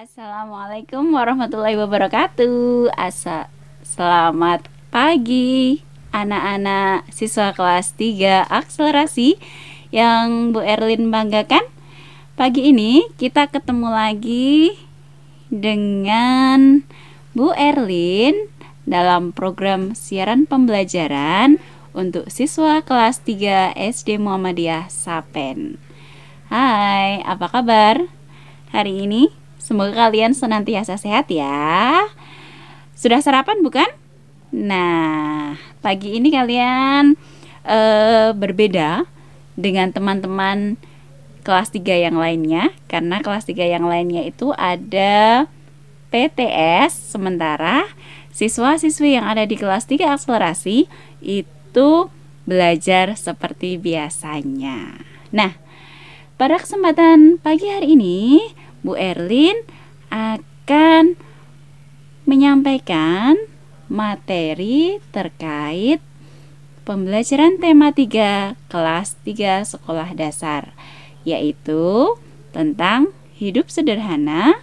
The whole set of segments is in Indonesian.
Assalamualaikum warahmatullahi wabarakatuh. Selamat pagi anak-anak siswa kelas 3 akselerasi yang Bu Erlin banggakan. Pagi ini kita ketemu lagi dengan Bu Erlin dalam program siaran pembelajaran untuk siswa kelas 3 SD Muhammadiyah Sapen. Hai, apa kabar hari ini? Semoga kalian senantiasa sehat ya. Sudah sarapan bukan? Nah, pagi ini kalian berbeda dengan teman-teman kelas 3 yang lainnya, karena kelas 3 yang lainnya itu ada PTS, sementara siswa-siswi yang ada di kelas 3 akselerasi itu belajar seperti biasanya. Nah, pada kesempatan pagi hari ini Bu Erlin akan menyampaikan materi terkait pembelajaran tema 3 kelas 3 sekolah dasar, yaitu tentang hidup sederhana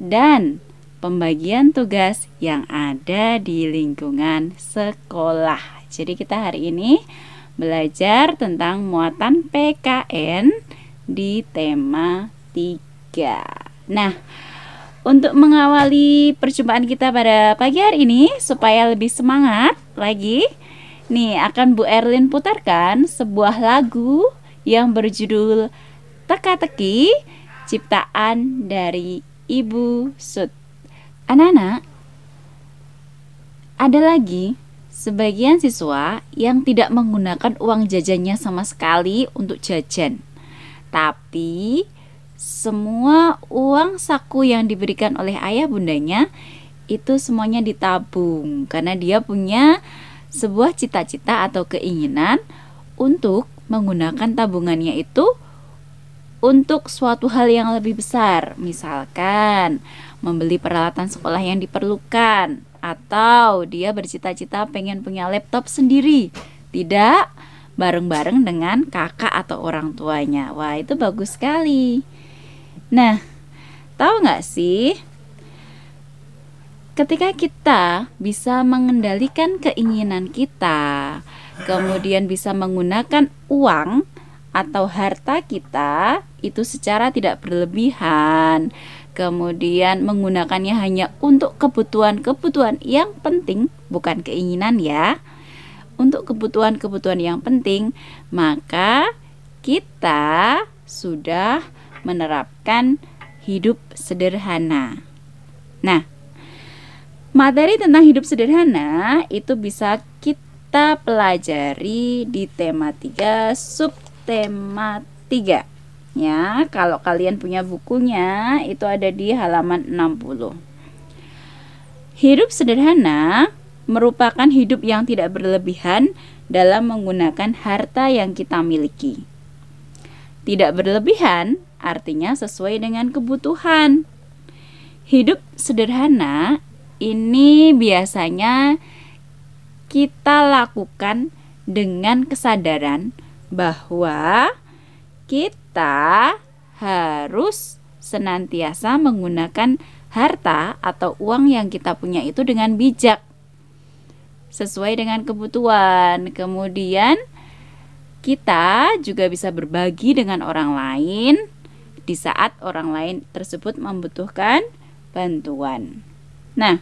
dan pembagian tugas yang ada di lingkungan sekolah. Jadi kita hari ini belajar tentang muatan PKN di tema 3. Nah, untuk mengawali perjumpaan kita pada pagi hari ini supaya lebih semangat lagi, nih akan Bu Erlin putarkan sebuah lagu yang berjudul Teka-teki, ciptaan dari Ibu Sud. Anak-anak, ada lagi sebagian siswa yang tidak menggunakan uang jajannya sama sekali untuk jajan. Tapi semua uang saku yang diberikan oleh ayah bundanya itu semuanya ditabung, karena dia punya sebuah cita-cita atau keinginan untuk menggunakan tabungannya itu untuk suatu hal yang lebih besar. Misalkan membeli peralatan sekolah yang diperlukan, atau dia bercita-cita pengen punya laptop sendiri, tidak bareng-bareng dengan kakak atau orang tuanya. Wah, itu bagus sekali. Nah, tahu nggak sih, ketika kita bisa mengendalikan keinginan kita, kemudian bisa menggunakan uang atau harta kita itu secara tidak berlebihan, kemudian menggunakannya hanya untuk kebutuhan-kebutuhan yang penting, bukan keinginan ya, untuk kebutuhan-kebutuhan yang penting, maka kita sudah menerapkan hidup sederhana. Nah, materi tentang hidup sederhana itu bisa kita pelajari di tema 3, subtema 3. Ya, kalau kalian punya bukunya itu ada di halaman 60. Hidup sederhana merupakan hidup yang tidak berlebihan dalam menggunakan harta yang kita miliki. Tidak berlebihan artinya sesuai dengan kebutuhan. Hidup sederhana ini biasanya kita lakukan dengan kesadaran bahwa kita harus senantiasa menggunakan harta atau uang yang kita punya itu dengan bijak, sesuai dengan kebutuhan. Kemudian kita juga bisa berbagi dengan orang lain di saat orang lain tersebut membutuhkan bantuan. Nah,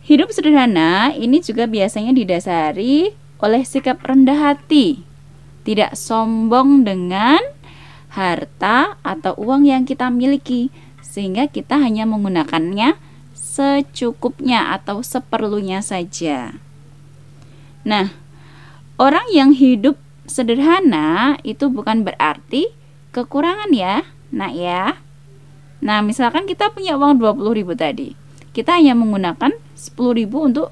hidup sederhana ini juga biasanya didasari oleh sikap rendah hati, tidak sombong dengan harta atau uang yang kita miliki, sehingga kita hanya menggunakannya secukupnya atau seperlunya saja. Nah, orang yang hidup sederhana itu bukan berarti kekurangan ya, nak ya. Nah, misalkan kita punya uang 20.000 tadi, kita hanya menggunakan 10.000 untuk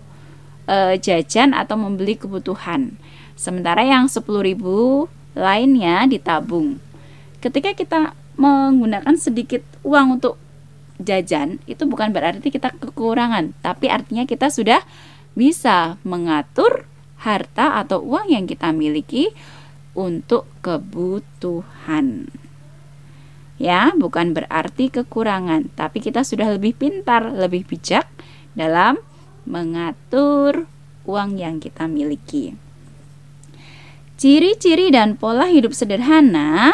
jajan atau membeli kebutuhan, sementara yang 10.000 lainnya ditabung. Ketika kita menggunakan sedikit uang untuk jajan, itu bukan berarti kita kekurangan, tapi artinya kita sudah bisa mengatur harta atau uang yang kita miliki untuk kebutuhan. ya, bukan berarti kekurangan, tapi kita sudah lebih pintar, lebih bijak dalam mengatur uang yang kita miliki. Ciri-ciri dan pola hidup sederhana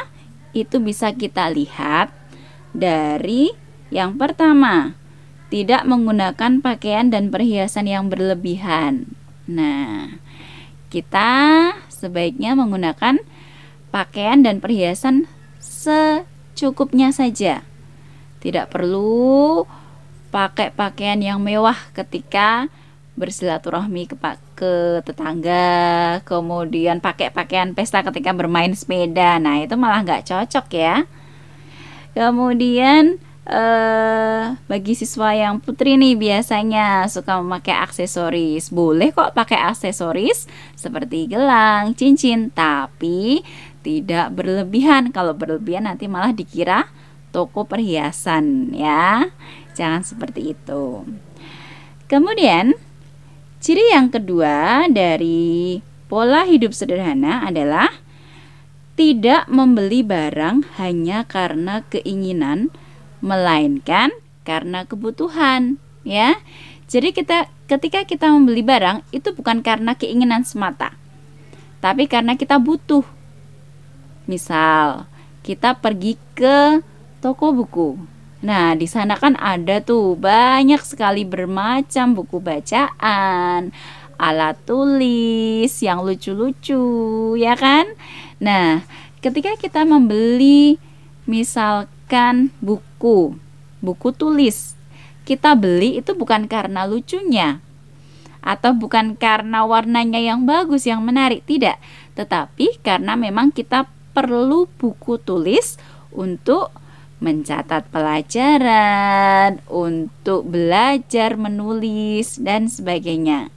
itu bisa kita lihat dari yang pertama, tidak menggunakan pakaian dan perhiasan yang berlebihan. Nah, kita sebaiknya menggunakan pakaian dan perhiasan secukupnya saja. Tidak perlu pakai pakaian yang mewah ketika bersilaturahmi ke tetangga, kemudian pakai pakaian pesta ketika bermain sepeda. Nah, itu malah nggak cocok ya. Kemudian bagi siswa yang putri nih biasanya suka memakai aksesoris. Boleh kok pakai aksesoris seperti gelang, cincin, tapi tidak berlebihan. Kalau berlebihan nanti malah dikira toko perhiasan ya. Jangan seperti itu. Kemudian ciri yang kedua dari pola hidup sederhana adalah tidak membeli barang hanya karena keinginan, melainkan karena kebutuhan, ya. Jadi ketika kita membeli barang itu bukan karena keinginan semata, tapi karena kita butuh. Misal, kita pergi ke toko buku. Nah, di sana kan ada tuh banyak sekali bermacam buku bacaan, alat tulis yang lucu-lucu, ya kan? Nah, ketika kita membeli misalkan buku tulis, kita beli itu bukan karena lucunya atau bukan karena warnanya yang bagus, yang menarik, tidak, tetapi karena memang kita perlu buku tulis untuk mencatat pelajaran, untuk belajar menulis dan sebagainya.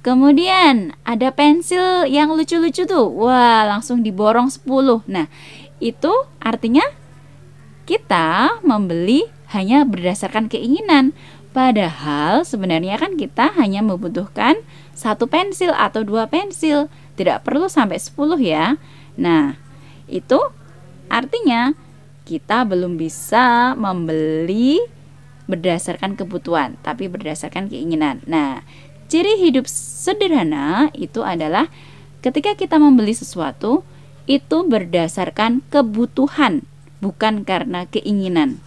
Kemudian ada pensil yang lucu-lucu tuh, wah langsung diborong 10. Nah, itu artinya kita membeli hanya berdasarkan keinginan. Padahal sebenarnya kan kita hanya membutuhkan 1 pensil atau 2 pensil, tidak perlu sampai 10 ya. Nah, itu artinya kita belum bisa membeli berdasarkan kebutuhan, tapi berdasarkan keinginan. Nah, ciri hidup sederhana itu adalah ketika kita membeli sesuatu, itu berdasarkan kebutuhan, bukan karena keinginan.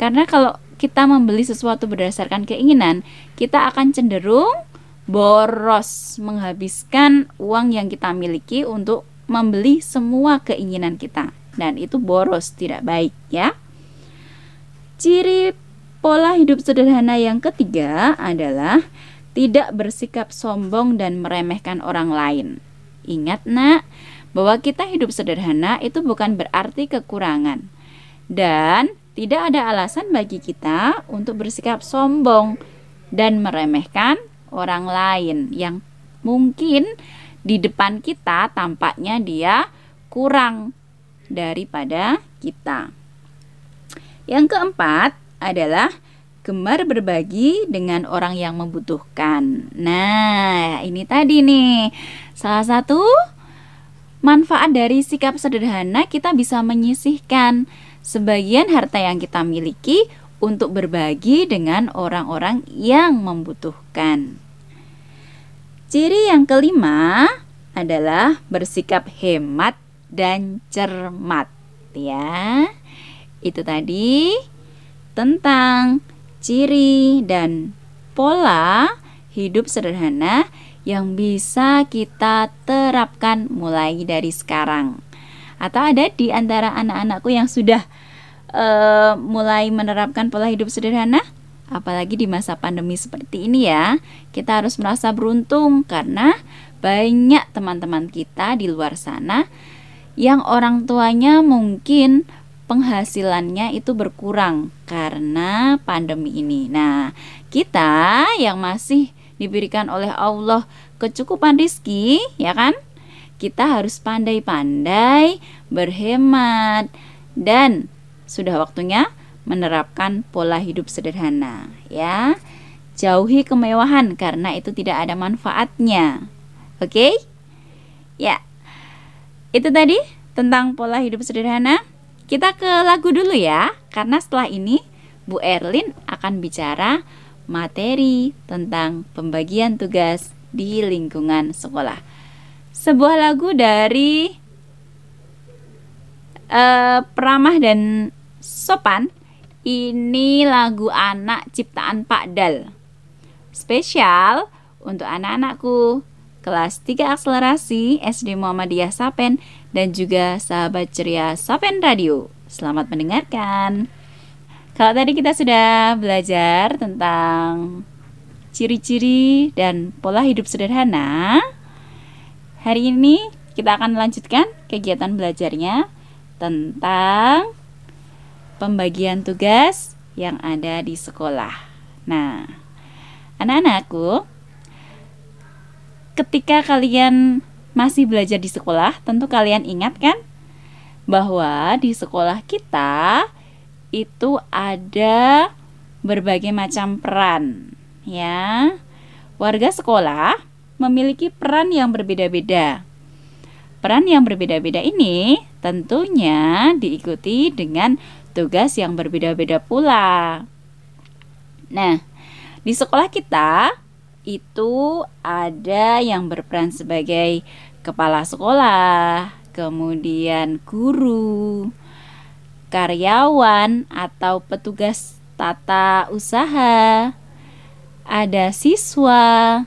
Karena kalau kita membeli sesuatu berdasarkan keinginan, kita akan cenderung boros, menghabiskan uang yang kita miliki untuk membeli semua keinginan kita. Dan itu boros, tidak baik ya. Ciri pola hidup sederhana yang ketiga adalah tidak bersikap sombong dan meremehkan orang lain. Ingat nak, bahwa kita hidup sederhana itu bukan berarti kekurangan. Dan tidak ada alasan bagi kita untuk bersikap sombong dan meremehkan orang lain yang mungkin di depan kita tampaknya dia kurang daripada kita. Yang keempat adalah gemar berbagi dengan orang yang membutuhkan. Nah, ini tadi nih salah satu manfaat dari sikap sederhana, kita bisa menyisihkan sebagian harta yang kita miliki untuk berbagi dengan orang-orang yang membutuhkan. Ciri yang kelima adalah bersikap hemat dan cermat ya. Itu tadi tentang ciri dan pola hidup sederhana yang bisa kita terapkan mulai dari sekarang. Atau ada di antara anak-anakku yang sudah mulai menerapkan pola hidup sederhana, apalagi di masa pandemi seperti ini ya. Kita harus merasa beruntung karena banyak teman-teman kita di luar sana yang orang tuanya mungkin penghasilannya itu berkurang karena pandemi ini. Nah, kita yang masih diberikan oleh Allah kecukupan rizki, ya kan? Kita harus pandai-pandai berhemat dan sudah waktunya menerapkan pola hidup sederhana, ya. Jauhi kemewahan karena itu tidak ada manfaatnya. Oke? Ya. Itu tadi tentang pola hidup sederhana. Kita ke lagu dulu ya, karena setelah ini Bu Erlin akan bicara materi tentang pembagian tugas di lingkungan sekolah. Sebuah lagu dari Peramah dan Sopan. Ini lagu anak ciptaan Pak Dal, spesial untuk anak-anakku kelas 3 akselerasi SD Muhammadiyah Sapen dan juga sahabat ceria Sapen Radio. Selamat mendengarkan. Kalau tadi kita sudah belajar tentang ciri-ciri dan pola hidup sederhana, hari ini kita akan lanjutkan kegiatan belajarnya tentang pembagian tugas yang ada di sekolah. Nah, anak-anakku, ketika kalian masih belajar di sekolah, tentu kalian ingat kan bahwa di sekolah kita itu ada berbagai macam peran, ya. Warga sekolah memiliki peran yang berbeda-beda. Peran yang berbeda-beda ini tentunya diikuti dengan tugas yang berbeda-beda pula. Nah, di sekolah kita itu ada yang berperan sebagai kepala sekolah, kemudian guru, karyawan atau petugas tata usaha, ada siswa,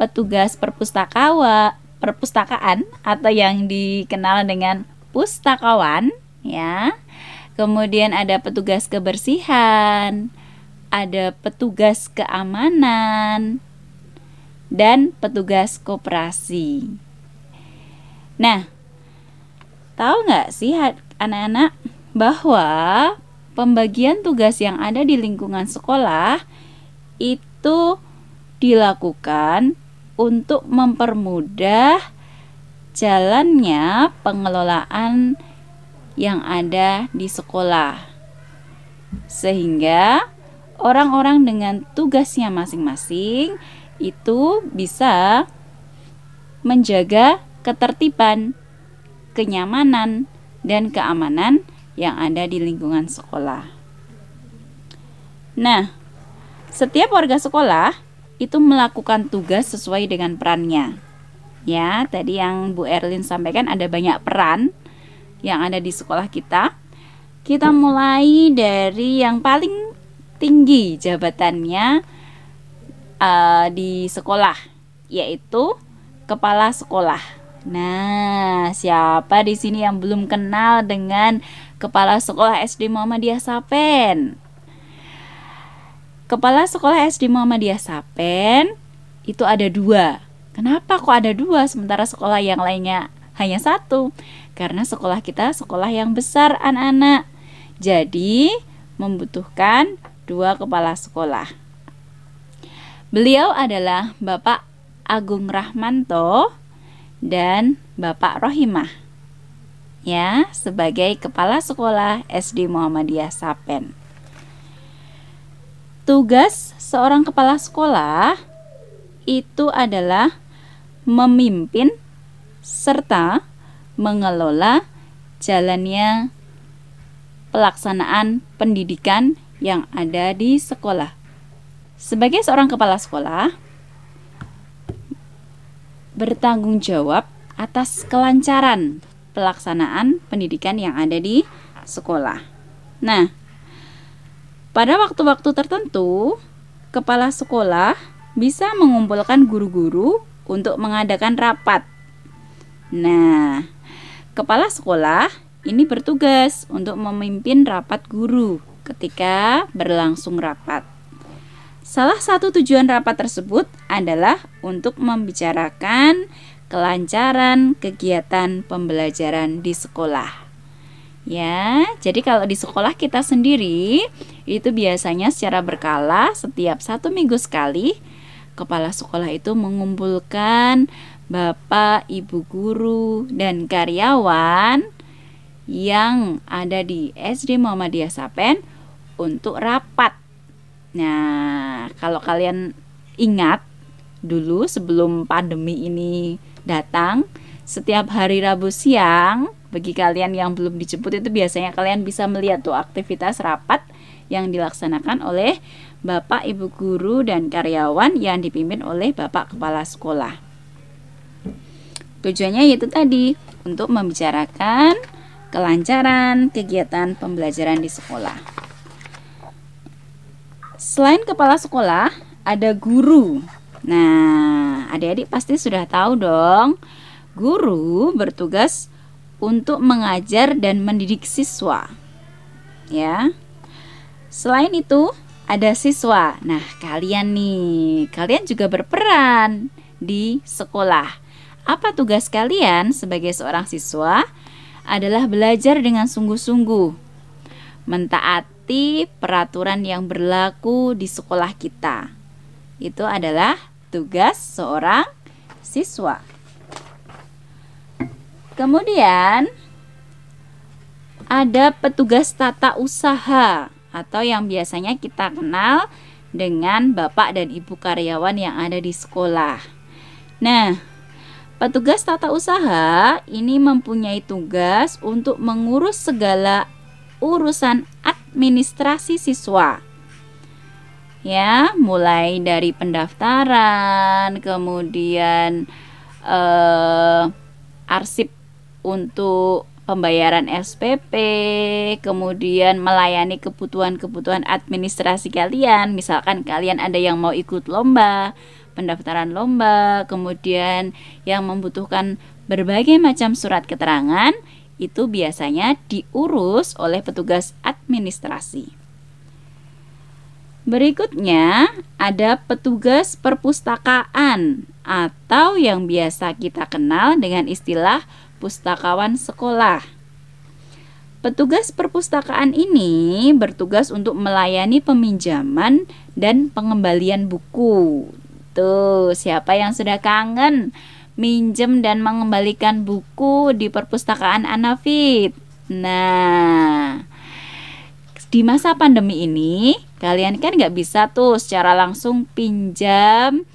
petugas perpustakaan atau yang dikenal dengan pustakawan, ya. Kemudian ada petugas kebersihan, ada petugas keamanan, dan petugas koperasi. Nah, tahu nggak sih anak-anak bahwa pembagian tugas yang ada di lingkungan sekolah itu dilakukan untuk mempermudah jalannya pengelolaan yang ada di sekolah, sehingga orang-orang dengan tugasnya masing-masing itu bisa menjaga ketertiban, kenyamanan, dan keamanan yang ada di lingkungan sekolah. Nah, setiap warga sekolah itu melakukan tugas sesuai dengan perannya. Ya, tadi yang Bu Erlin sampaikan ada banyak peran yang ada di sekolah kita. Kita mulai dari yang paling tinggi jabatannya di sekolah, yaitu kepala sekolah. Nah, siapa di sini yang belum kenal dengan kepala sekolah SD Muhammadiyah Sapen? Kepala sekolah SD Muhammadiyah Sapen itu ada 2. Kenapa kok ada 2 sementara sekolah yang lainnya hanya 1? Karena sekolah kita sekolah yang besar anak-anak, jadi membutuhkan 2 kepala sekolah. Beliau adalah Bapak Agung Rahmanto dan Bapak Rohimah, ya, sebagai kepala sekolah SD Muhammadiyah Sapen. Tugas seorang kepala sekolah itu adalah memimpin serta mengelola jalannya pelaksanaan pendidikan yang ada di sekolah. Sebagai seorang kepala sekolah, bertanggung jawab atas kelancaran pelaksanaan pendidikan yang ada di sekolah. Nah, pada waktu-waktu tertentu, kepala sekolah bisa mengumpulkan guru-guru untuk mengadakan rapat. Nah, kepala sekolah ini bertugas untuk memimpin rapat guru ketika berlangsung rapat. Salah satu tujuan rapat tersebut adalah untuk membicarakan kelancaran kegiatan pembelajaran di sekolah. Ya, jadi kalau di sekolah kita sendiri, itu biasanya secara berkala setiap 1 minggu sekali, kepala sekolah itu mengumpulkan Bapak, Ibu guru, dan karyawan yang ada di SD Muhammadiyah Sapen untuk rapat. Nah, kalau kalian ingat dulu sebelum pandemi ini datang, setiap hari Rabu siang Bagi kalian yang belum dijemput itu biasanya kalian bisa melihat tuh aktivitas rapat yang dilaksanakan oleh Bapak, Ibu Guru, dan karyawan yang dipimpin oleh Bapak Kepala Sekolah. Tujuannya yaitu tadi, untuk membicarakan kelancaran kegiatan pembelajaran di sekolah. Selain kepala sekolah, ada guru. Nah, adik-adik pasti sudah tahu dong, guru bertugas untuk mengajar dan mendidik siswa, ya. Selain itu, ada siswa. Nah, kalian nih, kalian juga berperan di sekolah. Apa tugas kalian sebagai seorang siswa? Adalah belajar dengan sungguh-sungguh, mentaati peraturan yang berlaku di sekolah kita. Itu adalah tugas seorang siswa. Kemudian, ada petugas tata usaha, atau yang biasanya kita kenal dengan bapak dan ibu karyawan yang ada di sekolah. Nah, petugas tata usaha ini mempunyai tugas untuk mengurus segala urusan administrasi siswa. Ya, mulai dari pendaftaran, kemudian arsip untuk pembayaran SPP, kemudian melayani kebutuhan-kebutuhan administrasi kalian. Misalkan kalian ada yang mau ikut lomba, pendaftaran lomba, kemudian yang membutuhkan berbagai macam surat keterangan, itu biasanya diurus oleh petugas administrasi. Berikutnya ada petugas perpustakaan, atau yang biasa kita kenal dengan istilah pustakawan sekolah. Petugas perpustakaan ini bertugas untuk melayani peminjaman dan pengembalian buku. Tuh, siapa yang sudah kangen minjem dan mengembalikan buku di perpustakaan Anafit? Nah, di masa pandemi ini, kalian kan nggak bisa tuh secara langsung pinjam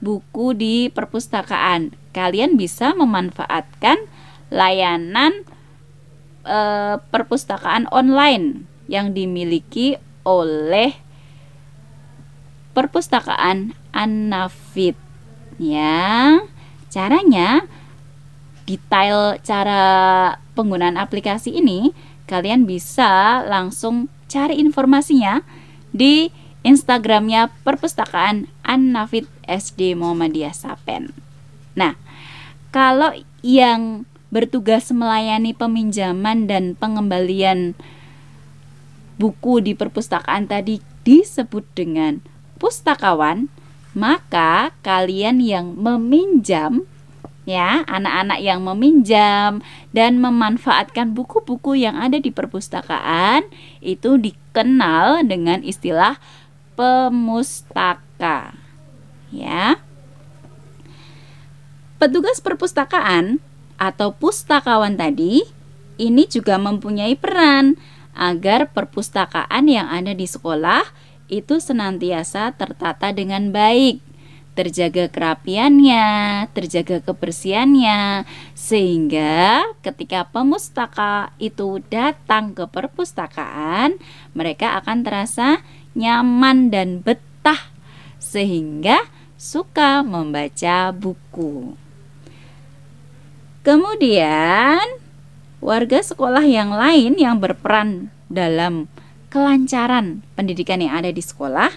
buku di perpustakaan. Kalian bisa memanfaatkan layanan perpustakaan online yang dimiliki oleh perpustakaan Anafit, ya. Caranya detail, cara penggunaan aplikasi ini kalian bisa langsung cari informasinya di Instagramnya perpustakaan Anafit SD Muhammadiyah Sapen. Nah, kalau yang bertugas melayani peminjaman dan pengembalian buku di perpustakaan tadi disebut dengan pustakawan, maka kalian yang meminjam, ya, anak-anak yang meminjam dan memanfaatkan buku-buku yang ada di perpustakaan, itu dikenal dengan istilah pemustaka, ya. Petugas perpustakaan atau pustakawan tadi ini juga mempunyai peran agar perpustakaan yang ada di sekolah itu senantiasa tertata dengan baik, terjaga kerapiannya, terjaga kebersihannya, sehingga ketika pemustaka itu datang ke perpustakaan, mereka akan terasa nyaman dan betah sehingga suka membaca buku. Kemudian, warga sekolah yang lain yang berperan dalam kelancaran pendidikan yang ada di sekolah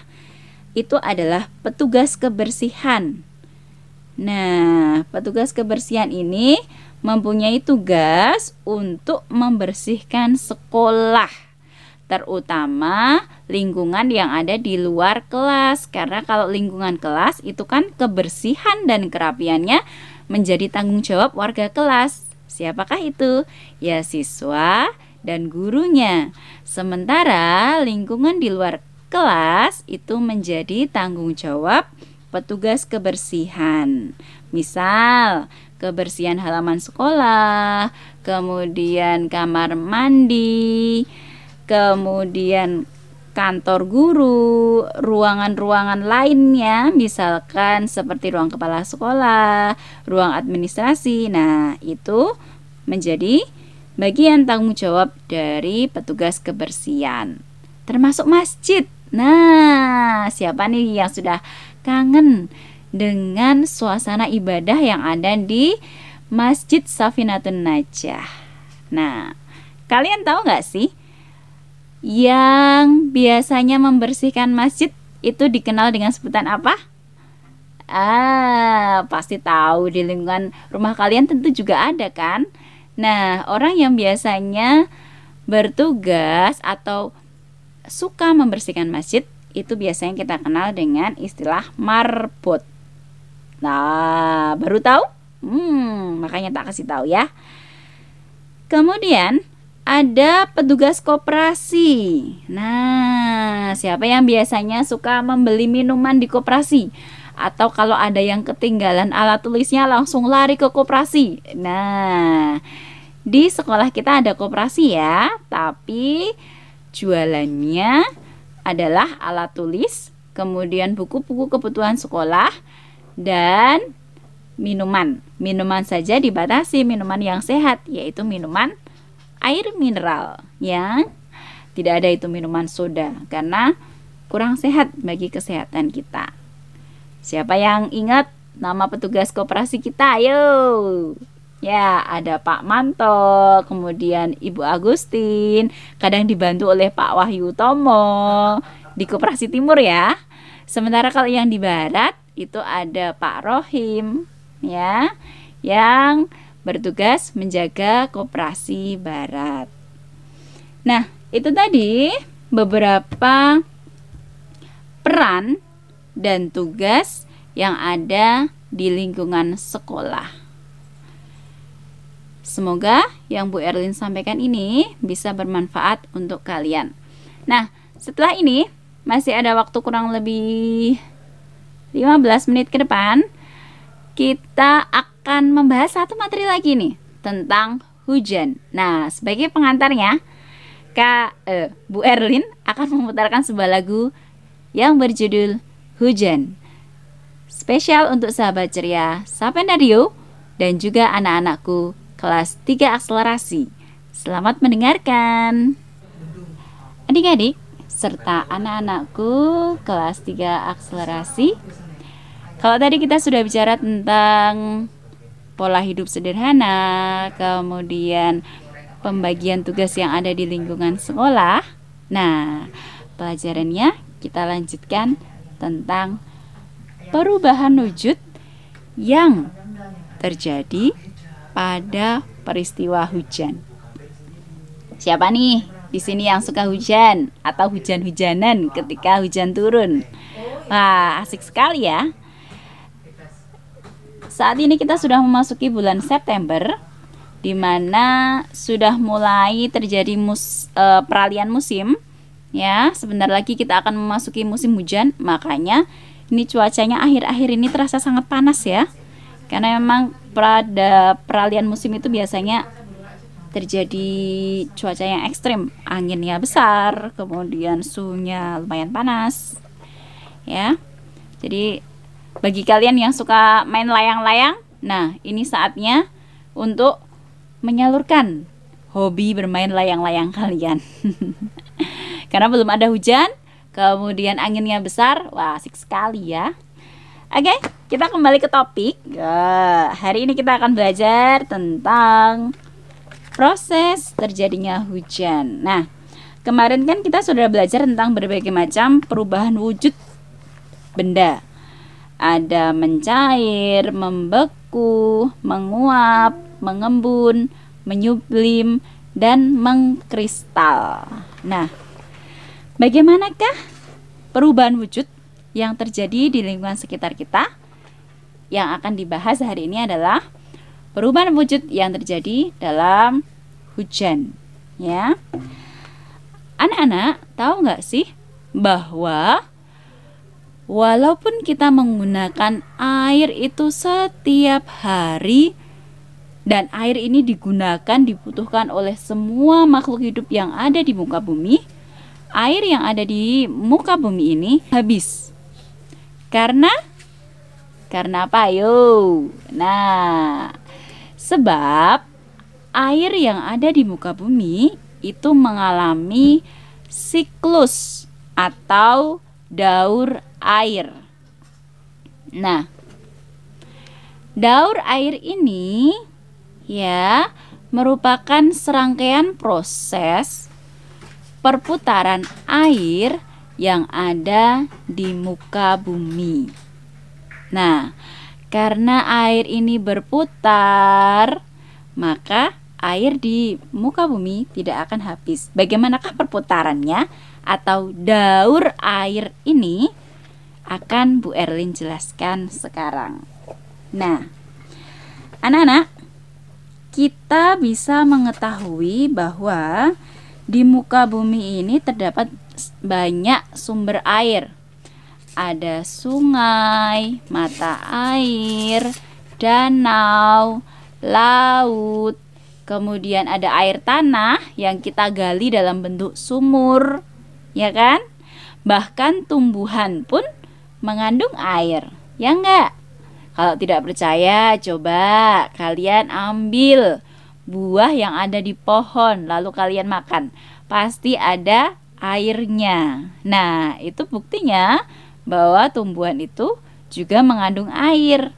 itu adalah petugas kebersihan. Nah, petugas kebersihan ini mempunyai tugas untuk membersihkan sekolah, terutama lingkungan yang ada di luar kelas. Karena kalau lingkungan kelas itu kan kebersihan dan kerapiannya menjadi tanggung jawab warga kelas. Siapakah itu? Ya, siswa dan gurunya. Sementara lingkungan di luar kelas itu menjadi tanggung jawab petugas kebersihan. Misal, kebersihan halaman sekolah, kemudian kamar mandi, kemudian kantor guru, ruangan-ruangan lainnya, misalkan seperti ruang kepala sekolah, ruang administrasi. Nah, itu menjadi bagian tanggung jawab dari petugas kebersihan, termasuk masjid. Nah, siapa nih yang sudah kangen dengan suasana ibadah yang ada di Masjid Safinatun Najah? Nah, kalian tahu nggak sih, yang biasanya membersihkan masjid itu dikenal dengan sebutan apa? Pasti tahu, di lingkungan rumah kalian tentu juga ada kan? Nah, orang yang biasanya bertugas atau suka membersihkan masjid itu biasanya kita kenal dengan istilah marbot. Nah, baru tahu? Makanya tak kasih tahu ya. Kemudian ada petugas koperasi. Nah, siapa yang biasanya suka membeli minuman di koperasi? Atau kalau ada yang ketinggalan alat tulisnya langsung lari ke koperasi. Nah, di sekolah kita ada koperasi ya, tapi jualannya adalah alat tulis, kemudian buku-buku kebutuhan sekolah, dan minuman. Minuman saja dibatasi, minuman yang sehat, yaitu minuman air mineral ya. Tidak ada itu minuman soda karena kurang sehat bagi kesehatan kita. Siapa yang ingat nama petugas koperasi kita? Ayo. Ya, ada Pak Manto, kemudian Ibu Agustin, kadang dibantu oleh Pak Wahyu Tomo di Koperasi Timur ya. Sementara kalau yang di barat itu ada Pak Rohim ya, yang bertugas menjaga Koperasi Barat. Nah, itu tadi beberapa peran dan tugas yang ada di lingkungan sekolah. Semoga yang Bu Erlin sampaikan ini bisa bermanfaat untuk kalian. Nah, setelah ini masih ada waktu kurang lebih 15 menit ke depan, kita akan membahas satu materi lagi nih, tentang hujan. Nah, sebagai pengantarnya, Bu Erlin akan memutarkan sebuah lagu yang berjudul Hujan, spesial untuk sahabat ceria Sapen Radio dan juga anak-anakku kelas 3 akselerasi. Selamat mendengarkan, adik-adik serta anak-anakku kelas 3 akselerasi. Kalau tadi kita sudah bicara tentang pola hidup sederhana, kemudian pembagian tugas yang ada di lingkungan sekolah. Nah, pelajarannya kita lanjutkan tentang perubahan wujud yang terjadi pada peristiwa hujan. Siapa nih di sini yang suka hujan atau hujan-hujanan ketika hujan turun? Wah, asik sekali ya. Saat ini kita sudah memasuki bulan September, di mana sudah mulai terjadi peralihan musim. Ya, sebentar lagi kita akan memasuki musim hujan. Makanya ini cuacanya akhir-akhir ini terasa sangat panas ya. Karena memang pada peralihan musim itu biasanya terjadi cuaca yang ekstrim. Anginnya besar, kemudian suhunya lumayan panas. Ya, jadi bagi kalian yang suka main layang-layang, nah ini saatnya untuk menyalurkan hobi bermain layang-layang kalian. Karena belum ada hujan, kemudian anginnya besar, wah asik sekali ya. Oke, kita kembali ke topik. Hari ini kita akan belajar tentang proses terjadinya hujan. Nah, kemarin kan kita sudah belajar tentang berbagai macam perubahan wujud benda. Ada mencair, membeku, menguap, mengembun, menyublim, dan mengkristal. Nah, bagaimanakah perubahan wujud yang terjadi di lingkungan sekitar kita? Yang akan dibahas hari ini adalah perubahan wujud yang terjadi dalam hujan. Ya, anak-anak tahu nggak sih bahwa walaupun kita menggunakan air itu setiap hari, dan air ini digunakan, dibutuhkan oleh semua makhluk hidup yang ada di muka bumi, air yang ada di muka bumi ini habis. Karena apa? Sebab air yang ada di muka bumi itu mengalami siklus atau daur air. Nah, daur air ini ya merupakan serangkaian proses perputaran air yang ada di muka bumi. Nah, karena air ini berputar, maka air di muka bumi tidak akan habis. Bagaimanakah perputarannya atau daur air ini? Akan Bu Erlin jelaskan sekarang. Nah, anak-anak, kita bisa mengetahui bahwa di muka bumi ini terdapat banyak sumber air. Ada sungai, mata air, danau, laut. Kemudian ada air tanah yang kita gali dalam bentuk sumur, ya kan? Bahkan tumbuhan pun mengandung air, ya enggak? Kalau tidak percaya, coba kalian ambil buah yang ada di pohon, lalu kalian makan. Pasti ada airnya. Nah, itu buktinya bahwa tumbuhan itu juga mengandung air.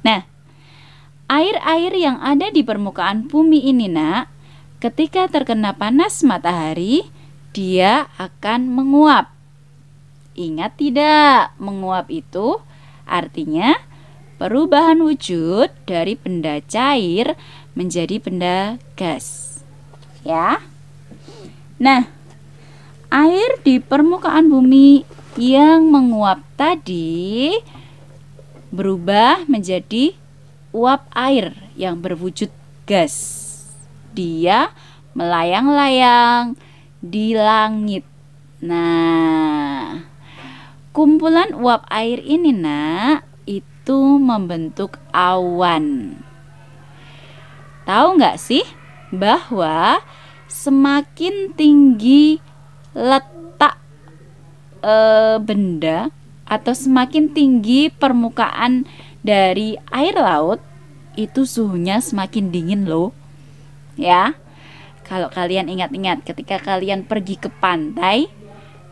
Nah, air-air yang ada di permukaan bumi ini, nak, ketika terkena panas matahari, dia akan menguap. Ingat tidak, menguap itu artinya perubahan wujud dari benda cair menjadi benda gas, ya. Nah, air di permukaan bumi yang menguap tadi berubah menjadi uap air yang berwujud gas. Dia melayang-layang di langit. Nah, kumpulan uap air ini, nak, itu membentuk awan. Tahu nggak sih bahwa semakin tinggi letak benda atau semakin tinggi permukaan dari air laut, itu suhunya semakin dingin loh, ya. Kalau kalian ingat-ingat ketika kalian pergi ke pantai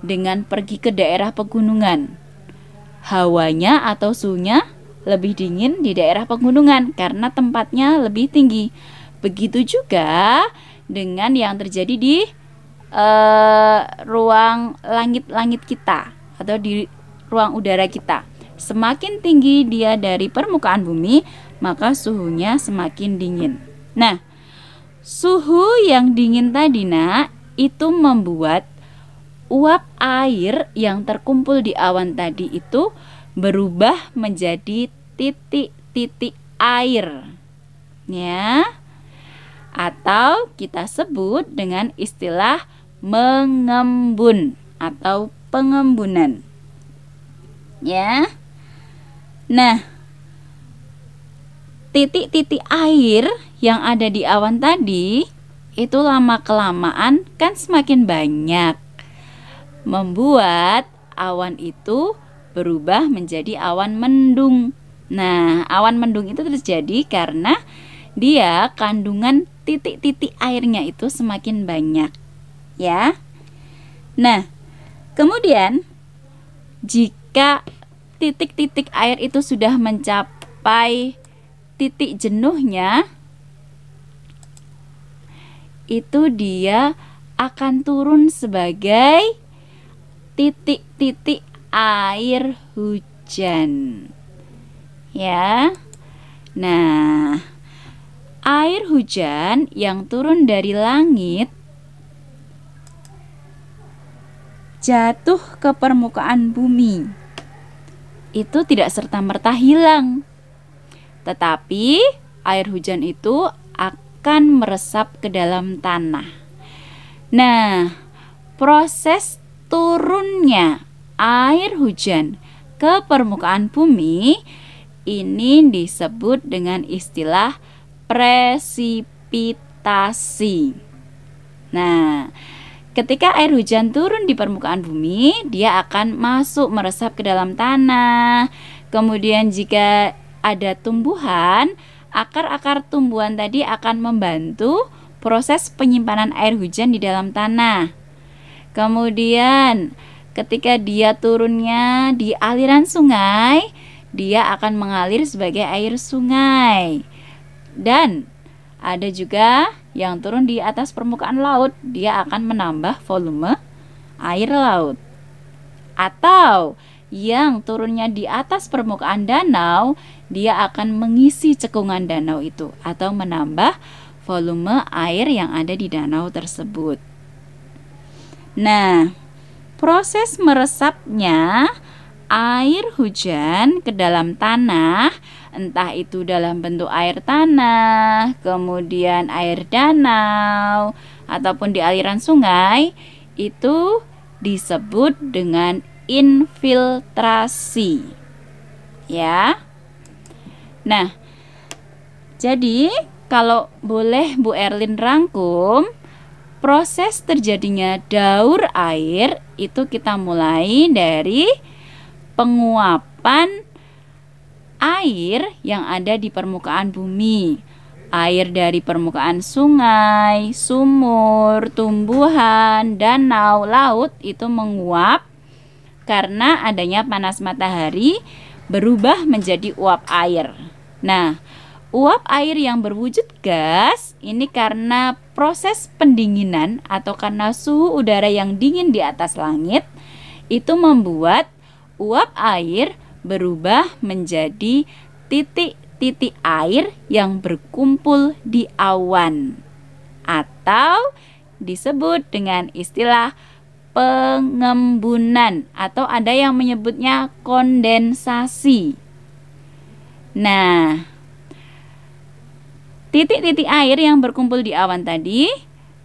dengan pergi ke daerah pegunungan, hawanya atau suhunya lebih dingin di daerah pegunungan karena tempatnya lebih tinggi. Begitu juga dengan yang terjadi di ruang langit-langit kita atau di ruang udara kita. Semakin tinggi dia dari permukaan bumi, maka suhunya semakin dingin. Nah, suhu yang dingin tadi, nak, itu membuat uap air yang terkumpul di awan tadi itu berubah menjadi titik-titik air, ya, atau kita sebut dengan istilah mengembun atau pengembunan, ya. Nah, titik-titik air yang ada di awan tadi itu lama-kelamaan kan semakin banyak, membuat awan itu berubah menjadi awan mendung. Nah, awan mendung itu terjadi karena dia kandungan titik-titik airnya itu semakin banyak, ya. Nah, kemudian jika titik-titik air itu sudah mencapai titik jenuhnya, itu dia akan turun sebagai titik-titik air hujan, ya. Nah, air hujan yang turun dari langit jatuh ke permukaan bumi itu tidak serta-merta hilang, tetapi air hujan itu akan meresap ke dalam tanah. Nah, proses turunnya air hujan ke permukaan bumi ini disebut dengan istilah presipitasi. Nah, ketika air hujan turun di permukaan bumi, dia akan masuk meresap ke dalam tanah. Kemudian jika ada tumbuhan, akar-akar tumbuhan tadi akan membantu proses penyimpanan air hujan di dalam tanah. Kemudian ketika dia turunnya di aliran sungai, dia akan mengalir sebagai air sungai. Dan ada juga yang turun di atas permukaan laut, dia akan menambah volume air laut. Atau yang turunnya di atas permukaan danau, dia akan mengisi cekungan danau itu atau menambah volume air yang ada di danau tersebut. Nah, proses meresapnya air hujan ke dalam tanah, entah itu dalam bentuk air tanah, kemudian air danau, ataupun di aliran sungai, itu disebut dengan infiltrasi, ya. Nah, jadi kalau boleh Bu Erlin rangkum, proses terjadinya daur air itu kita mulai dari penguapan air yang ada di permukaan bumi. Air dari permukaan sungai, sumur, tumbuhan, danau, laut itu menguap karena adanya panas matahari berubah menjadi uap air. Nah, uap air yang berwujud gas ini karena proses pendinginan atau karena suhu udara yang dingin di atas langit itu membuat uap air berubah menjadi titik-titik air yang berkumpul di awan, atau disebut dengan istilah pengembunan, atau ada yang menyebutnya kondensasi. Nah, titik-titik air yang berkumpul di awan tadi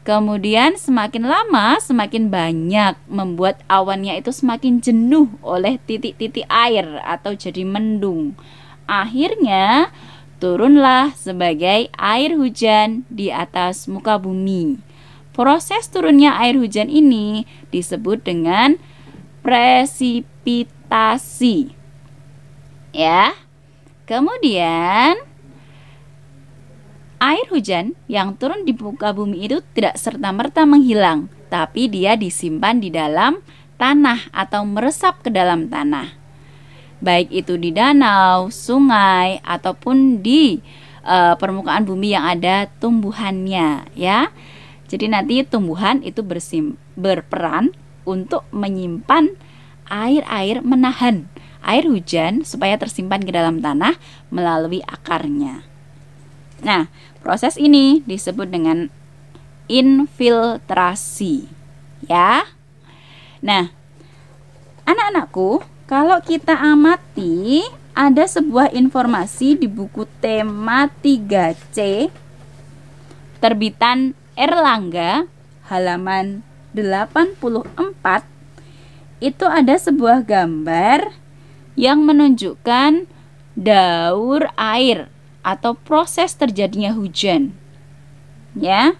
kemudian semakin lama semakin banyak, membuat awannya itu semakin jenuh oleh titik-titik air atau jadi mendung. Akhirnya turunlah sebagai air hujan di atas muka bumi. Proses turunnya air hujan ini disebut dengan presipitasi, ya. Kemudian air hujan yang turun di muka bumi itu tidak serta-merta menghilang, tapi dia disimpan di dalam tanah atau meresap ke dalam tanah, baik itu di danau, sungai, ataupun di permukaan bumi yang ada tumbuhannya, ya. Jadi nanti tumbuhan itu berperan untuk menyimpan air-air, menahan air hujan supaya tersimpan ke dalam tanah melalui akarnya. Nah, proses ini disebut dengan infiltrasi, ya. Nah, anak-anakku, kalau kita amati ada sebuah informasi di buku tema 3C terbitan Erlangga halaman 84, itu ada sebuah gambar yang menunjukkan daur air atau proses terjadinya hujan, ya.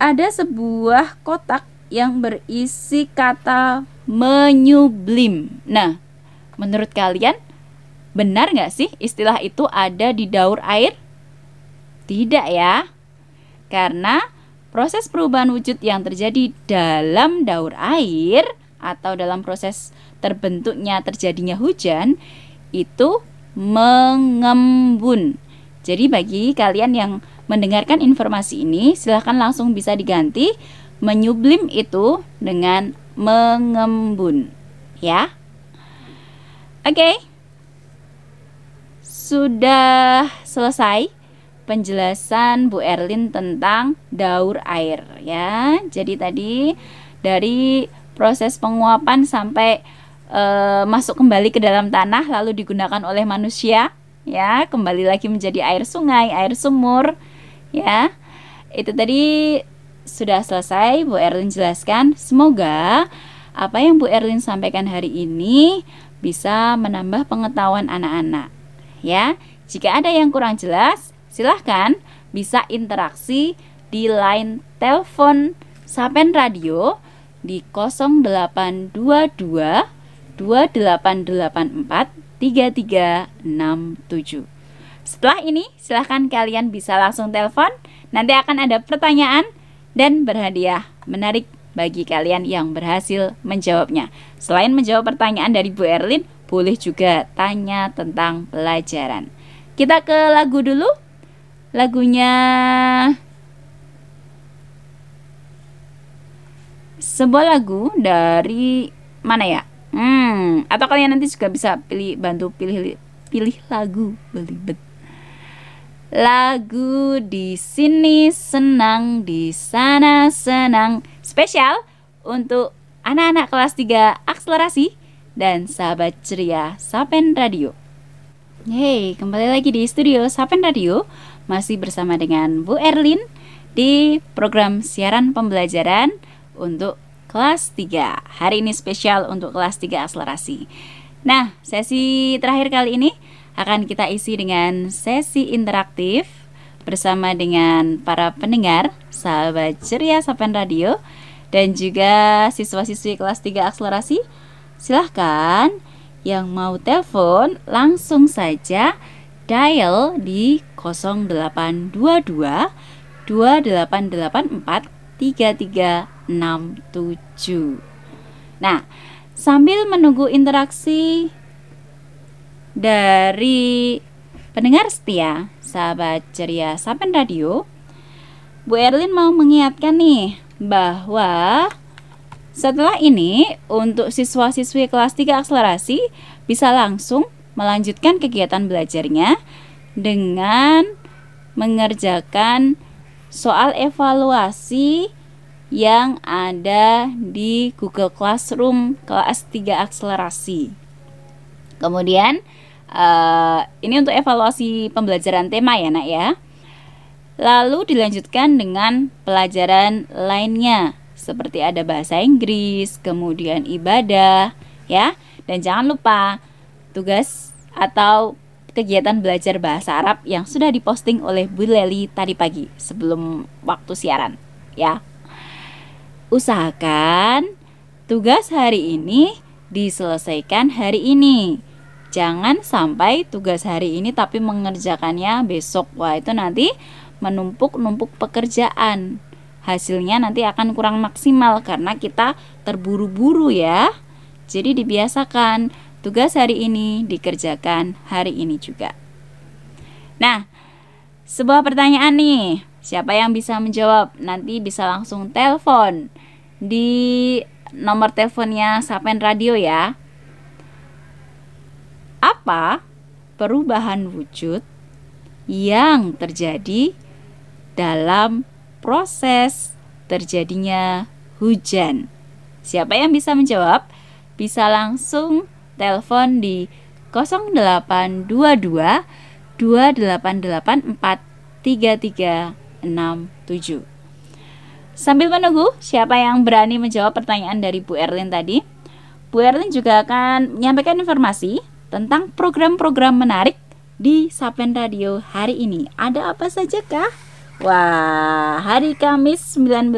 Ada sebuah kotak yang berisi kata menyublim. Nah, menurut kalian benar nggak sih istilah itu ada di daur air? Tidak, ya. Karena proses perubahan wujud yang terjadi dalam daur air atau dalam proses terbentuknya terjadinya hujan itu mengembun. Jadi bagi kalian yang mendengarkan informasi ini, silahkan langsung bisa diganti menyublim itu dengan mengembun, ya. Oke. Sudah selesai penjelasan Bu Erlin tentang daur air, ya. Jadi tadi dari proses penguapan sampai masuk kembali ke dalam tanah lalu digunakan oleh manusia, ya, kembali lagi menjadi air sungai, air sumur, ya. Itu tadi sudah selesai Bu Erlin jelaskan. Semoga apa yang Bu Erlin sampaikan hari ini bisa menambah pengetahuan anak-anak, ya. Jika ada yang kurang jelas, silahkan bisa interaksi di line telepon Sapen Radio di 0822 2884 3367. Setelah ini, silahkan kalian bisa langsung telepon. Nanti akan ada pertanyaan dan berhadiah menarik bagi kalian yang berhasil menjawabnya. Selain menjawab pertanyaan dari Bu Erlin, boleh juga tanya tentang pelajaran. Kita ke lagu dulu. Lagunya sebuah lagu dari mana ya? Atau kalian nanti juga bisa pilih lagu. Lagu di sini senang, di sana senang. Spesial untuk anak-anak kelas 3 akselerasi dan sahabat ceria Sapen Radio. Hey, kembali lagi di studio Sapen Radio. Masih bersama dengan Bu Erlin di program siaran pembelajaran untuk kelas 3. Hari ini spesial untuk kelas 3 akselerasi. Nah, sesi terakhir kali ini akan kita isi dengan sesi interaktif bersama dengan para pendengar, sahabat ceria Sapen Radio, dan juga siswa-siswi kelas 3 akselerasi. Silahkan yang mau telepon langsung saja dial di 0822 2884 3367. Nah, sambil menunggu interaksi dari pendengar setia sahabat ceria Sapen Radio, Bu Erlin mau mengingatkan nih bahwa setelah ini untuk siswa-siswi kelas 3 akselerasi bisa langsung melanjutkan kegiatan belajarnya dengan mengerjakan soal evaluasi yang ada di Google Classroom kelas 3 akselerasi. Kemudian ini untuk evaluasi pembelajaran tema ya nak ya. Lalu dilanjutkan dengan pelajaran lainnya seperti ada bahasa Inggris, kemudian ibadah ya. Dan jangan lupa tugas atau kegiatan belajar bahasa Arab yang sudah diposting oleh Bu Leli tadi pagi sebelum waktu siaran ya. Usahakan tugas hari ini diselesaikan hari ini. Jangan sampai tugas hari ini tapi mengerjakannya besok. Wah, itu nanti menumpuk-numpuk pekerjaan. Hasilnya nanti akan kurang maksimal karena kita terburu-buru ya. Jadi dibiasakan tugas hari ini dikerjakan hari ini juga. Nah, sebuah pertanyaan nih. Siapa yang bisa menjawab nanti bisa langsung telepon di nomor teleponnya Sapen Radio ya. Apa perubahan wujud yang terjadi dalam proses terjadinya hujan? Siapa yang bisa menjawab bisa langsung telepon di 0822 2884 3367. Sambil menunggu siapa yang berani menjawab pertanyaan dari Bu Erlin tadi, Bu Erlin juga akan menyampaikan informasi tentang program-program menarik di Sapen Radio hari ini. Ada apa saja kah? Wah, hari Kamis 17.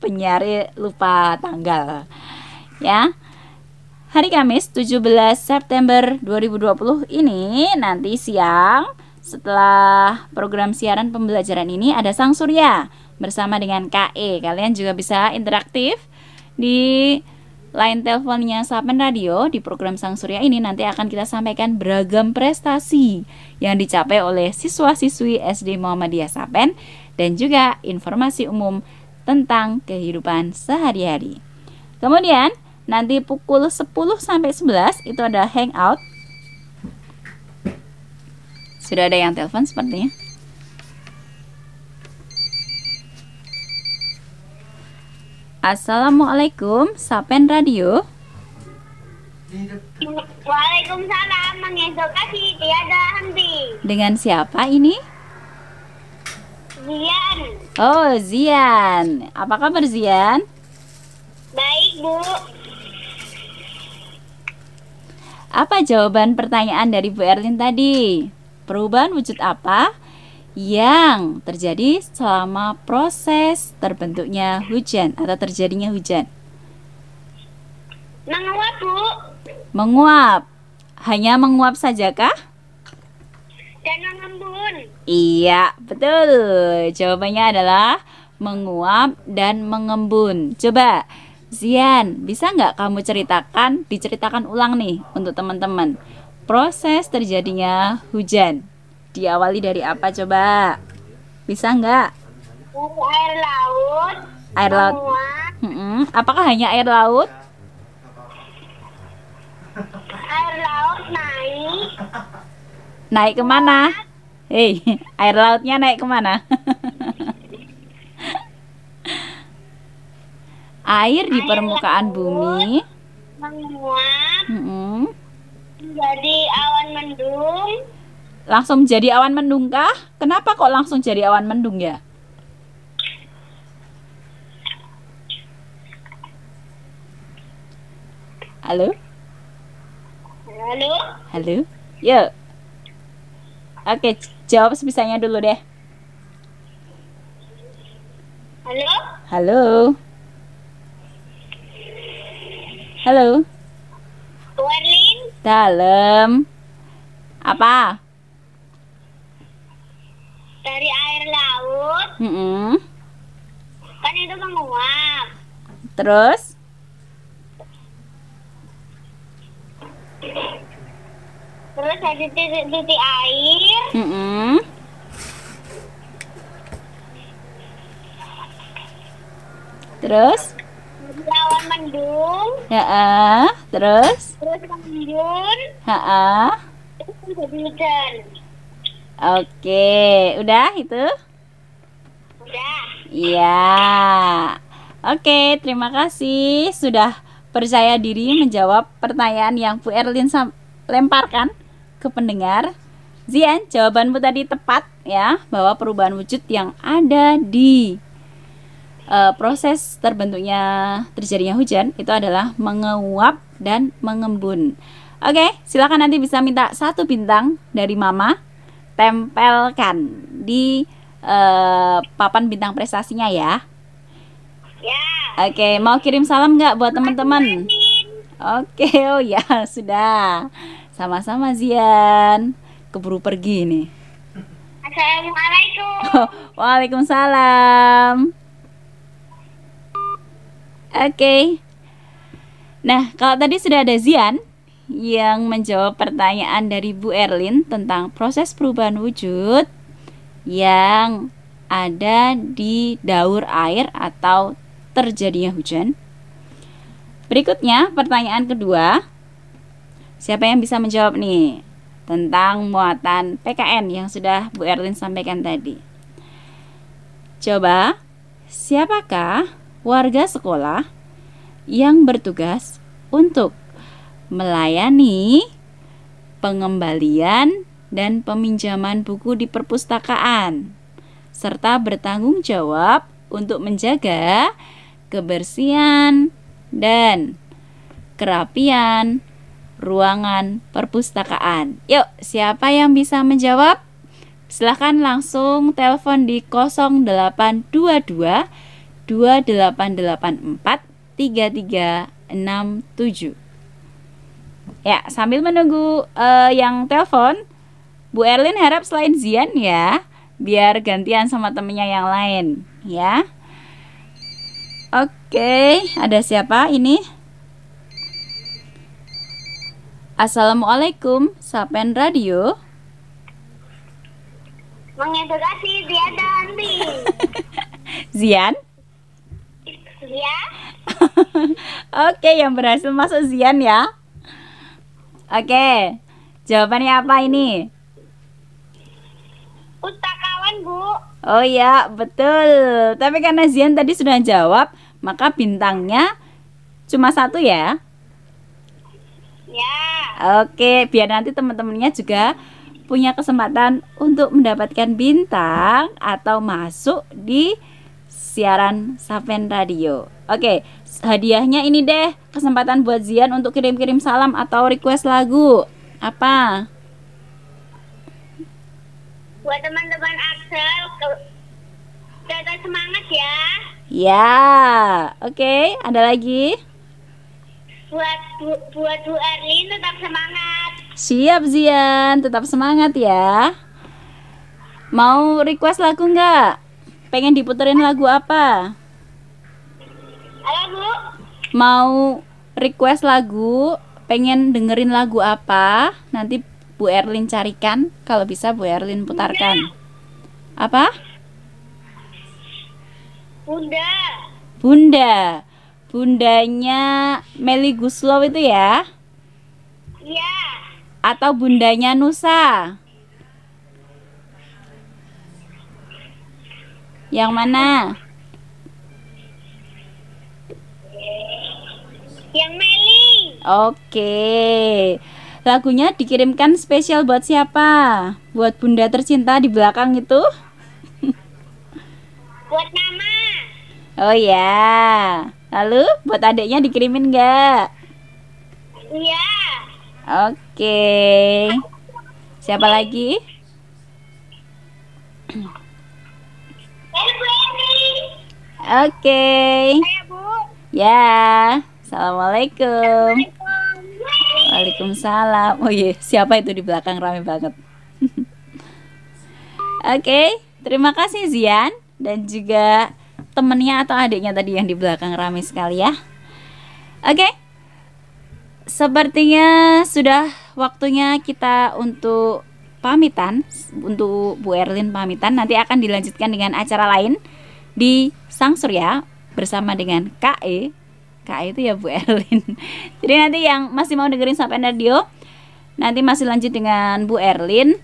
Penyiar lupa tanggal ya. Hari Kamis 17 September 2020 ini nanti siang setelah program siaran pembelajaran ini ada Sang Surya bersama dengan KE. Kalian juga bisa interaktif di line teleponnya Sapen Radio. Di program Sang Surya ini nanti akan kita sampaikan beragam prestasi yang dicapai oleh siswa-siswi SD Muhammadiyah Sapen dan juga informasi umum tentang kehidupan sehari-hari. Kemudian nanti pukul 10 sampai 11 itu ada hangout. Sudah ada yang telepon sepertinya. Assalamualaikum Sapen Radio. Waalaikumsalam mengedukasi tiada henti. Dengan siapa ini? Zian. Oh, Zian. Apa kabar Zian? Baik, Bu. Apa jawaban pertanyaan dari Bu Erlin tadi? Perubahan wujud apa yang terjadi selama proses terbentuknya hujan atau terjadinya hujan? Menguap, Bu. Menguap. Hanya menguap sajakah? Jangan mengembun. Iya, betul. Jawabannya adalah menguap dan mengembun. Coba, Zian, bisa nggak kamu diceritakan ulang nih untuk teman-teman. Proses terjadinya hujan diawali dari apa coba? Bisa nggak? Air laut. Air laut. Apakah hanya air laut? Air laut naik. Naik kemana? Hei, air lautnya naik kemana? Air di permukaan bumi menguap, jadi awan mendung. Langsung jadi awan mendung kah? Kenapa kok langsung jadi awan mendung ya? Halo? Halo? Halo? Yuk. Oke, jawab sebisanya dulu deh. Halo? Halo? Halo. Bu Erlin. Dalam. Apa? Dari air laut. Kan itu menguap. Terus? Terus ada titik-titik air. Terus? Awan mendung. Terus mendung. Terus jadi hujan. Oke, udah itu? Udah. Iya. Oke, terima kasih sudah percaya diri menjawab pertanyaan yang Bu Erlin lemparkan ke pendengar. Zian, jawabanmu tadi tepat ya, bahwa perubahan wujud yang ada di proses terjadinya hujan itu adalah menguap dan mengembun. Oke, silakan nanti bisa minta 1 bintang dari Mama, tempelkan di papan bintang prestasinya ya. Ya. Oke, mau kirim salam nggak buat teman-teman? Oke, oh ya sudah. Sama-sama Zian, keburu pergi nih. Assalamualaikum. Waalaikumsalam. Oke. Nah, kalau tadi sudah ada Zian yang menjawab pertanyaan dari Bu Erlin tentang proses perubahan wujud yang ada di daur air atau terjadinya hujan. Berikutnya pertanyaan kedua. Siapa yang bisa menjawab nih tentang muatan PKN yang sudah Bu Erlin sampaikan tadi? Coba, siapakah warga sekolah yang bertugas untuk melayani pengembalian dan peminjaman buku di perpustakaan serta bertanggung jawab untuk menjaga kebersihan dan kerapian ruangan perpustakaan. Yuk, siapa yang bisa menjawab? Silahkan langsung telepon di 0822 2884 3367. Ya, sambil menunggu yang telepon, Bu Erlin harap selain Zian ya, biar gantian sama temennya yang lain ya. Oke, ada siapa ini? Assalamualaikum, Sapen Radio. Mengedukasi Zian dan Bi. Zian? Ya. Oke, yang berhasil masuk Zian ya. Oke, jawabannya apa ini? Pustakawan, Bu. Oh ya, betul. Tapi karena Zian tadi sudah jawab, maka bintangnya cuma 1 ya. Ya. Oke, biar nanti teman-temannya juga punya kesempatan untuk mendapatkan bintang atau masuk di siaran Sapen Radio. Oke, hadiahnya ini deh, kesempatan buat Zian untuk kirim-kirim salam atau request lagu. Apa? Buat teman-teman Axel, tetap semangat ya. Ya, oke, ada lagi? buat Bu Erlin tetap semangat. Siap Zian, tetap semangat ya. Mau request lagu nggak? Pengen diputerin lagu apa? Halo Bu. Mau request lagu? Pengen dengerin lagu apa? Nanti Bu Erlin carikan, kalau bisa Bu Erlin putarkan. Bunda. Apa? Bunda. Bunda. Bundanya Melly Goeslaw itu ya? Iya. Atau bundanya Nusa? Yang mana? Yang Melly. Oke. Lagunya dikirimkan spesial buat siapa? Buat bunda tercinta di belakang itu? Buat mama. Oh ya. Lalu buat adiknya dikirimin nggak? Iya. Oke. Siapa lagi? Oke. Ya. Assalamualaikum. Waalaikumsalam. Oh iya, siapa itu di belakang rame banget. Oke, terima kasih Zian dan juga temennya atau adiknya tadi yang di belakang rame sekali ya. Oke, sepertinya sudah waktunya kita untuk pamitan, untuk Bu Erlin pamitan. Nanti akan dilanjutkan dengan acara lain di Sang Surya bersama dengan KE. KE itu ya Bu Erlin. Jadi nanti yang masih mau dengerin Sapen Radio, nanti masih lanjut dengan Bu Erlin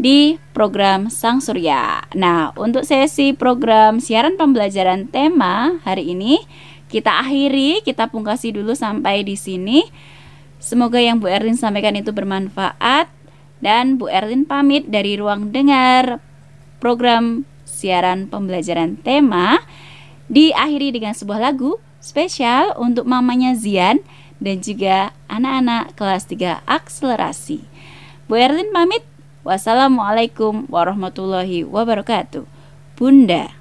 di program Sang Surya. Nah, untuk sesi program siaran pembelajaran tema hari ini kita akhiri, kita pungkasi dulu sampai di sini. Semoga yang Bu Erlin sampaikan itu bermanfaat dan Bu Erlin pamit dari ruang dengar program siaran pembelajaran tema, diakhiri dengan sebuah lagu spesial untuk mamanya Zian dan juga anak-anak kelas 3 akselerasi. Bu Erlin pamit. Wassalamualaikum warahmatullahi wabarakatuh. Bunda.